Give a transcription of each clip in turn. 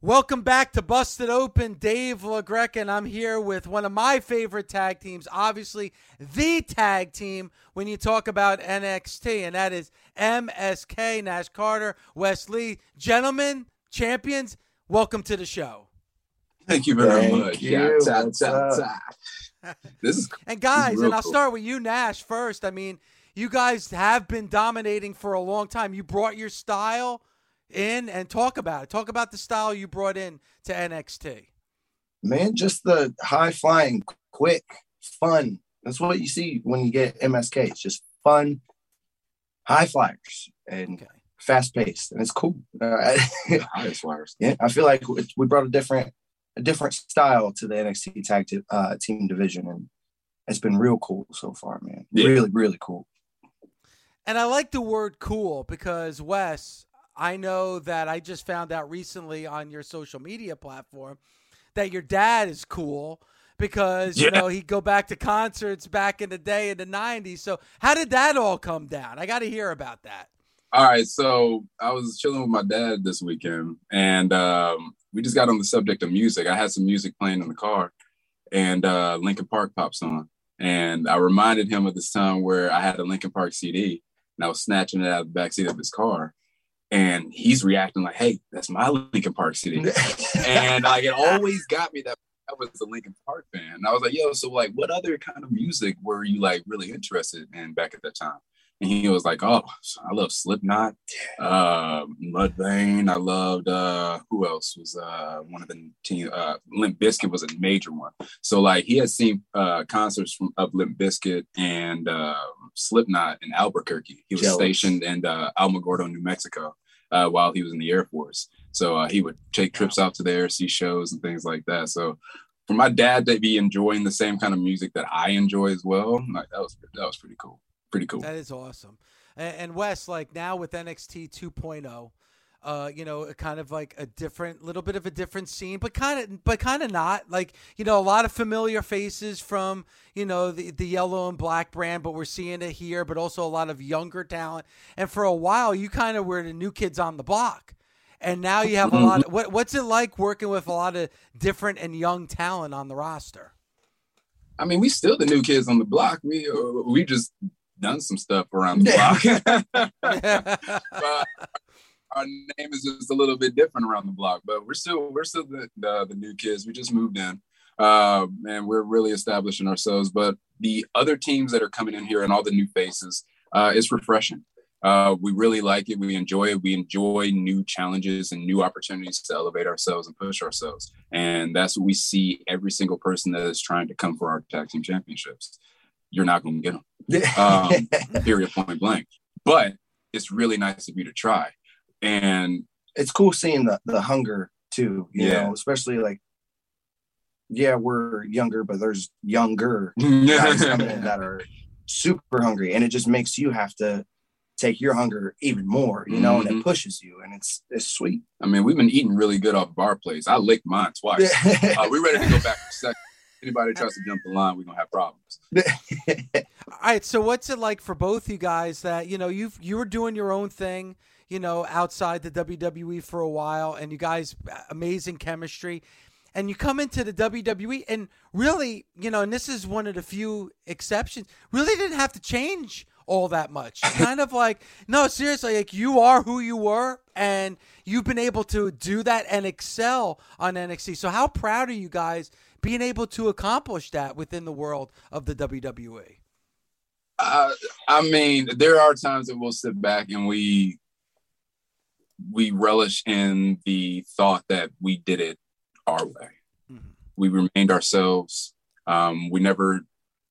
Welcome back to Busted Open. Dave LaGreca, and I'm here with one of my favorite tag teams, obviously the tag team when you talk about NXT, and that is MSK, Nash Carter, Wes Lee. Gentlemen, champions, welcome to the show. Thank you very much. You. This is and guys, this is and I'll cool. Start with you, Nash, first. I mean, you guys have been dominating for a long time. You brought your style in and talk about it. Talk about the style you brought in to NXT. Man, just the high flying, quick, fun. That's what you see when you get MSK. It's just fun, high flyers, and fast paced, and it's cool. High flyers. Yeah, I feel like we brought a different style to the NXT tag team division, and it's been real cool so far, man. Yeah. Really, really cool. And I like the word "cool" because Wes, I know that I just found out recently on your social media platform that your dad is cool because, you know, he'd go back to concerts back in the day in the 90s. So how did that all come down? I got to hear about that. All right. So I was chilling with my dad this weekend, and we just got on the subject of music. I had some music playing in the car, and Linkin Park pops on. And I reminded him of this time where I had a Linkin Park CD, and I was snatching it out of the backseat of his car. And he's reacting like, "Hey, that's my Linkin Park CD." And like, it always got me that I was a Linkin Park fan. And I was like, "Yo, so like, what other kind of music were you like really interested in back at that time?" And he was like, "Oh, I love Slipknot, Mudvayne. I loved who else was one of the team? Limp Bizkit was a major one. So like, he had seen concerts of Limp Bizkit and Slipknot in Albuquerque. He was stationed in Alamogordo, New Mexico, while he was in the Air Force. So he would take trips out to there, see shows and things like that. So for my dad to be enjoying the same kind of music that I enjoy as well, like that was pretty cool." Pretty cool. That is awesome. And Wes, like now with NXT 2.0, you know, kind of like a little bit of a different scene, but kind of not. Like, you know, a lot of familiar faces from, you know, the yellow and black brand, but we're seeing it here, but also a lot of younger talent. And for a while, you kind of were the new kids on the block. And now you have a lot of, what's it like working with a lot of different and young talent on the roster? I mean, we still the new kids on the block. We just done some stuff around the block. But our name is just a little bit different around the block, but we're still the new kids. We just moved in, and we're really establishing ourselves. But the other teams that are coming in here and all the new faces, it's refreshing. We really like it. We enjoy it. We enjoy new challenges and new opportunities to elevate ourselves and push ourselves. And that's what we see every single person that is trying to come for our tag team championships. You're not going to get them, period, point blank. But it's really nice of you to try. And it's cool seeing the hunger, too, you know, especially like, yeah, we're younger, but there's younger guys coming in that are super hungry. And it just makes you have to take your hunger even more, you know, and it pushes you, and it's sweet. I mean, we've been eating really good off bar plays. I licked mine twice. We're ready to go back for a second. Anybody tries to jump the line, we're going to have problems. All right. So what's it like for both you guys that, you know, you were doing your own thing, you know, outside the WWE for a while, and you guys, amazing chemistry, and you come into the WWE and really, you know, and this is one of the few exceptions, really didn't have to change all that much. Kind of like, no, seriously, like you are who you were, and you've been able to do that and excel on NXT. So how proud are you guys being able to accomplish that within the world of the WWE? I mean, there are times that we'll sit back and we relish in the thought that we did it our way. Mm-hmm. We remained ourselves. We never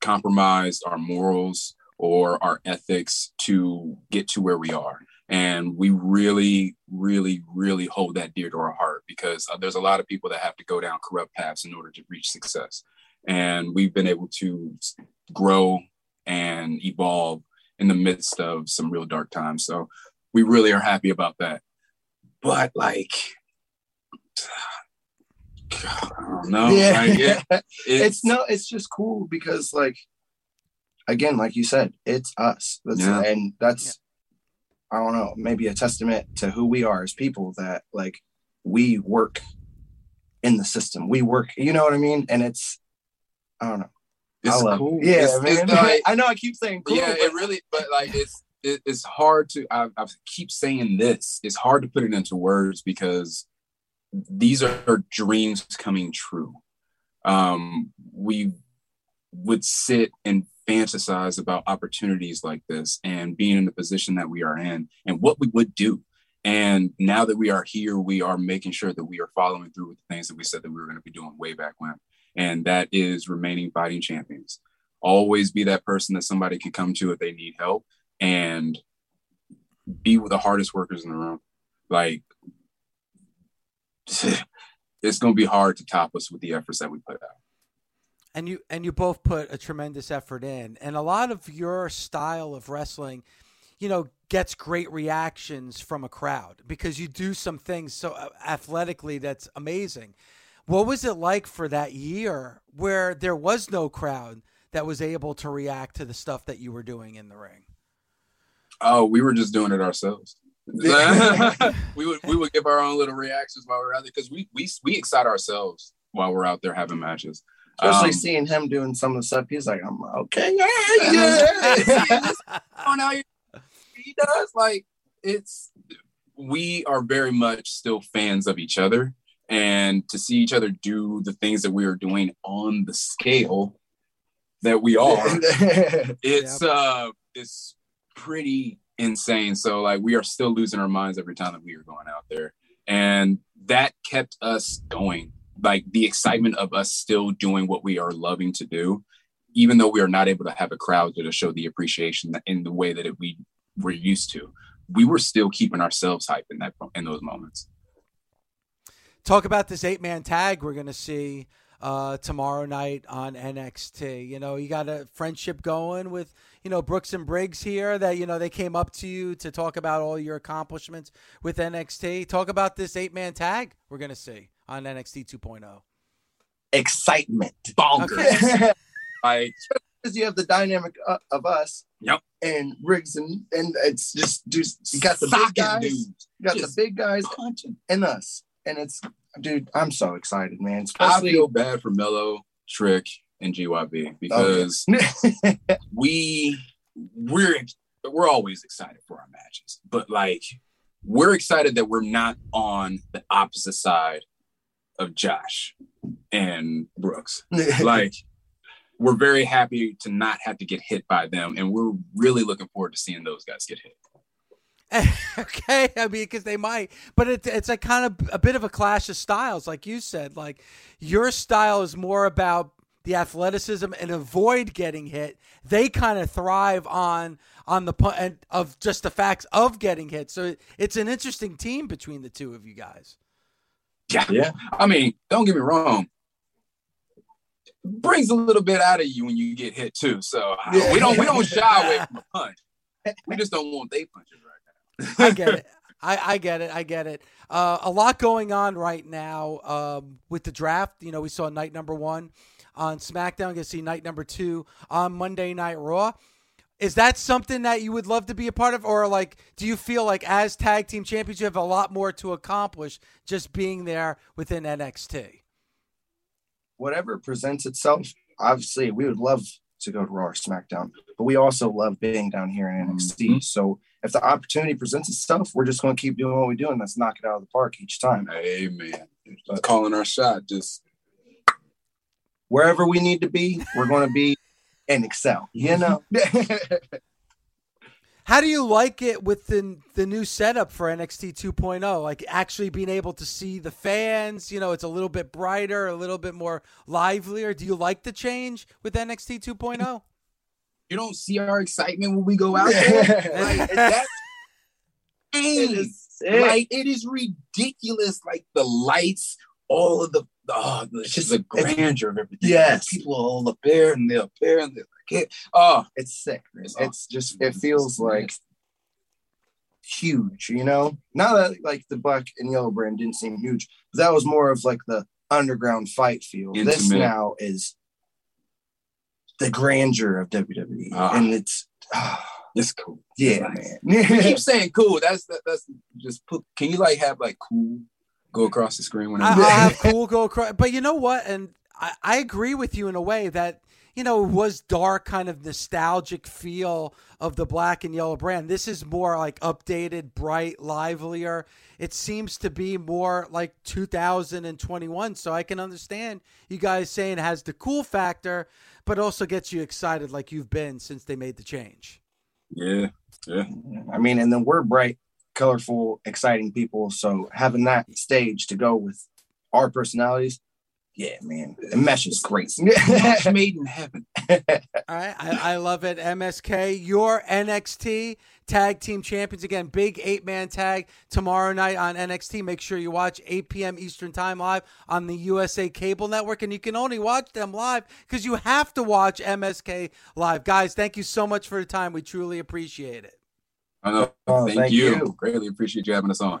compromised our morals or our ethics to get to where we are. And we really, really, really hold that dear to our heart, because there's a lot of people that have to go down corrupt paths in order to reach success. And we've been able to grow and evolve in the midst of some real dark times. So we really are happy about that. But like, God, I don't know. Yeah. Like, it's just cool because, like, again, like you said, it's us. I don't know, maybe a testament to who we are as people, that like we work in the system. We work, you know what I mean? And it's, I don't know. It's cool. It. Yeah, it's like, I know I keep saying cool. Yeah, it really, but like it's hard to, I keep saying this, it's hard to put it into words because these are dreams coming true. We would sit and fantasize about opportunities like this and being in the position that we are in and what we would do. And now that we are here, we are making sure that we are following through with the things that we said that we were going to be doing way back when. And that is remaining fighting champions. Always be that person that somebody can come to if they need help, and be with the hardest workers in the room. Like, it's going to be hard to top us with the efforts that we put out. And you both put a tremendous effort in. And a lot of your style of wrestling, you know, gets great reactions from a crowd because you do some things so athletically that's amazing. What was it like for that year where there was no crowd that was able to react to the stuff that you were doing in the ring? Oh, we were just doing it ourselves. we would give our own little reactions while we're out there, because we excite ourselves while we're out there having matches. Especially seeing him doing some of the stuff, he's like, "I'm okay, yeah." On how he does, like, it's, we are very much still fans of each other, and to see each other do the things that we are doing on the scale that we are, it's pretty insane. So like, we are still losing our minds every time that we are going out there, and that kept us going. Like, the excitement of us still doing what we are loving to do, even though we are not able to have a crowd to show the appreciation in the way that we were used to, we were still keeping ourselves hype in those moments. Talk about this 8-man tag we're going to see tomorrow night on NXT. You know, you got a friendship going with, you know, Brooks and Briggs here, that, you know, they came up to you to talk about all your accomplishments with NXT. Talk about this 8-man tag we're going to see on NXT 2.0. Excitement. Bonkers. Okay. Like, because you have the dynamic of us. Yep. And Riggs and it's just you got the big guys. Dudes. You got the big guys punching. And us. And it's, dude, I'm so excited, man. Especially, I feel bad for Mello, Trick, and GYB, because we're always excited for our matches. But like, we're excited that we're not on the opposite side of Josh and Brooks. Like, we're very happy to not have to get hit by them, and we're really looking forward to seeing those guys get hit. Okay, I mean, because they might, but it's like kind of a bit of a clash of styles, like you said. Like, your style is more about the athleticism and avoid getting hit. They kind of thrive on the point of just the facts of getting hit. So it's an interesting team between the two of you guys. Yeah. I mean, don't get me wrong. It brings a little bit out of you when you get hit too. So we don't shy away from a punch. We just don't want they punches right now. I get it. I get it. A lot going on right now with the draft. You know, we saw night number 1 on SmackDown. We're gonna see night number 2 on Monday Night Raw. Is that something that you would love to be a part of? Or, like, do you feel like as tag team champions, you have a lot more to accomplish just being there within NXT? Whatever presents itself, obviously, we would love to go to Raw or SmackDown. But we also love being down here in NXT. Mm-hmm. So if the opportunity presents itself, we're just going to keep doing what we do, and let's knock it out of the park each time. Amen. But calling our shot, just wherever we need to be, we're going to be and excel, you know. How do you like it with the new setup for NXT 2.0? Like actually being able to see the fans, you know, it's a little bit brighter, a little bit more livelier. Do you like the change with NXT 2.0? You don't see our excitement when we go out there. Like, that's it is ridiculous. Like the lights, all of the, oh, it's just the grandeur of everything. Yes. People are all up there and they're up there and they're like, it's sick. It's just, it feels like huge, you know? Not that like the black and yellow brand didn't seem huge, but that was more of like the underground fight feel. Intimate. This now is the grandeur of WWE. And it's cool. Yeah, man. You keep saying cool. That's just, can you like have like cool go across the screen when I'm have cool go across, but you know what? And I agree with you in a way that, you know, was dark kind of nostalgic feel of the black and yellow brand. This is more like updated, bright, livelier. It seems to be more like 2021. So I can understand you guys saying it has the cool factor, but also gets you excited like you've been since they made the change. Yeah. Yeah. I mean, and then we're bright, colorful, exciting people. So having that stage to go with our personalities, yeah, man, the mesh is great. Match made in heaven. All right, I love it. MSK, your NXT Tag Team Champions again. Big 8-man tag tomorrow night on NXT. Make sure you watch 8 p.m. Eastern Time live on the USA Cable Network, and you can only watch them live because you have to watch MSK live. Guys, thank you so much for the time. We truly appreciate it. I know. Thank you. Greatly appreciate you having us on.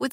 With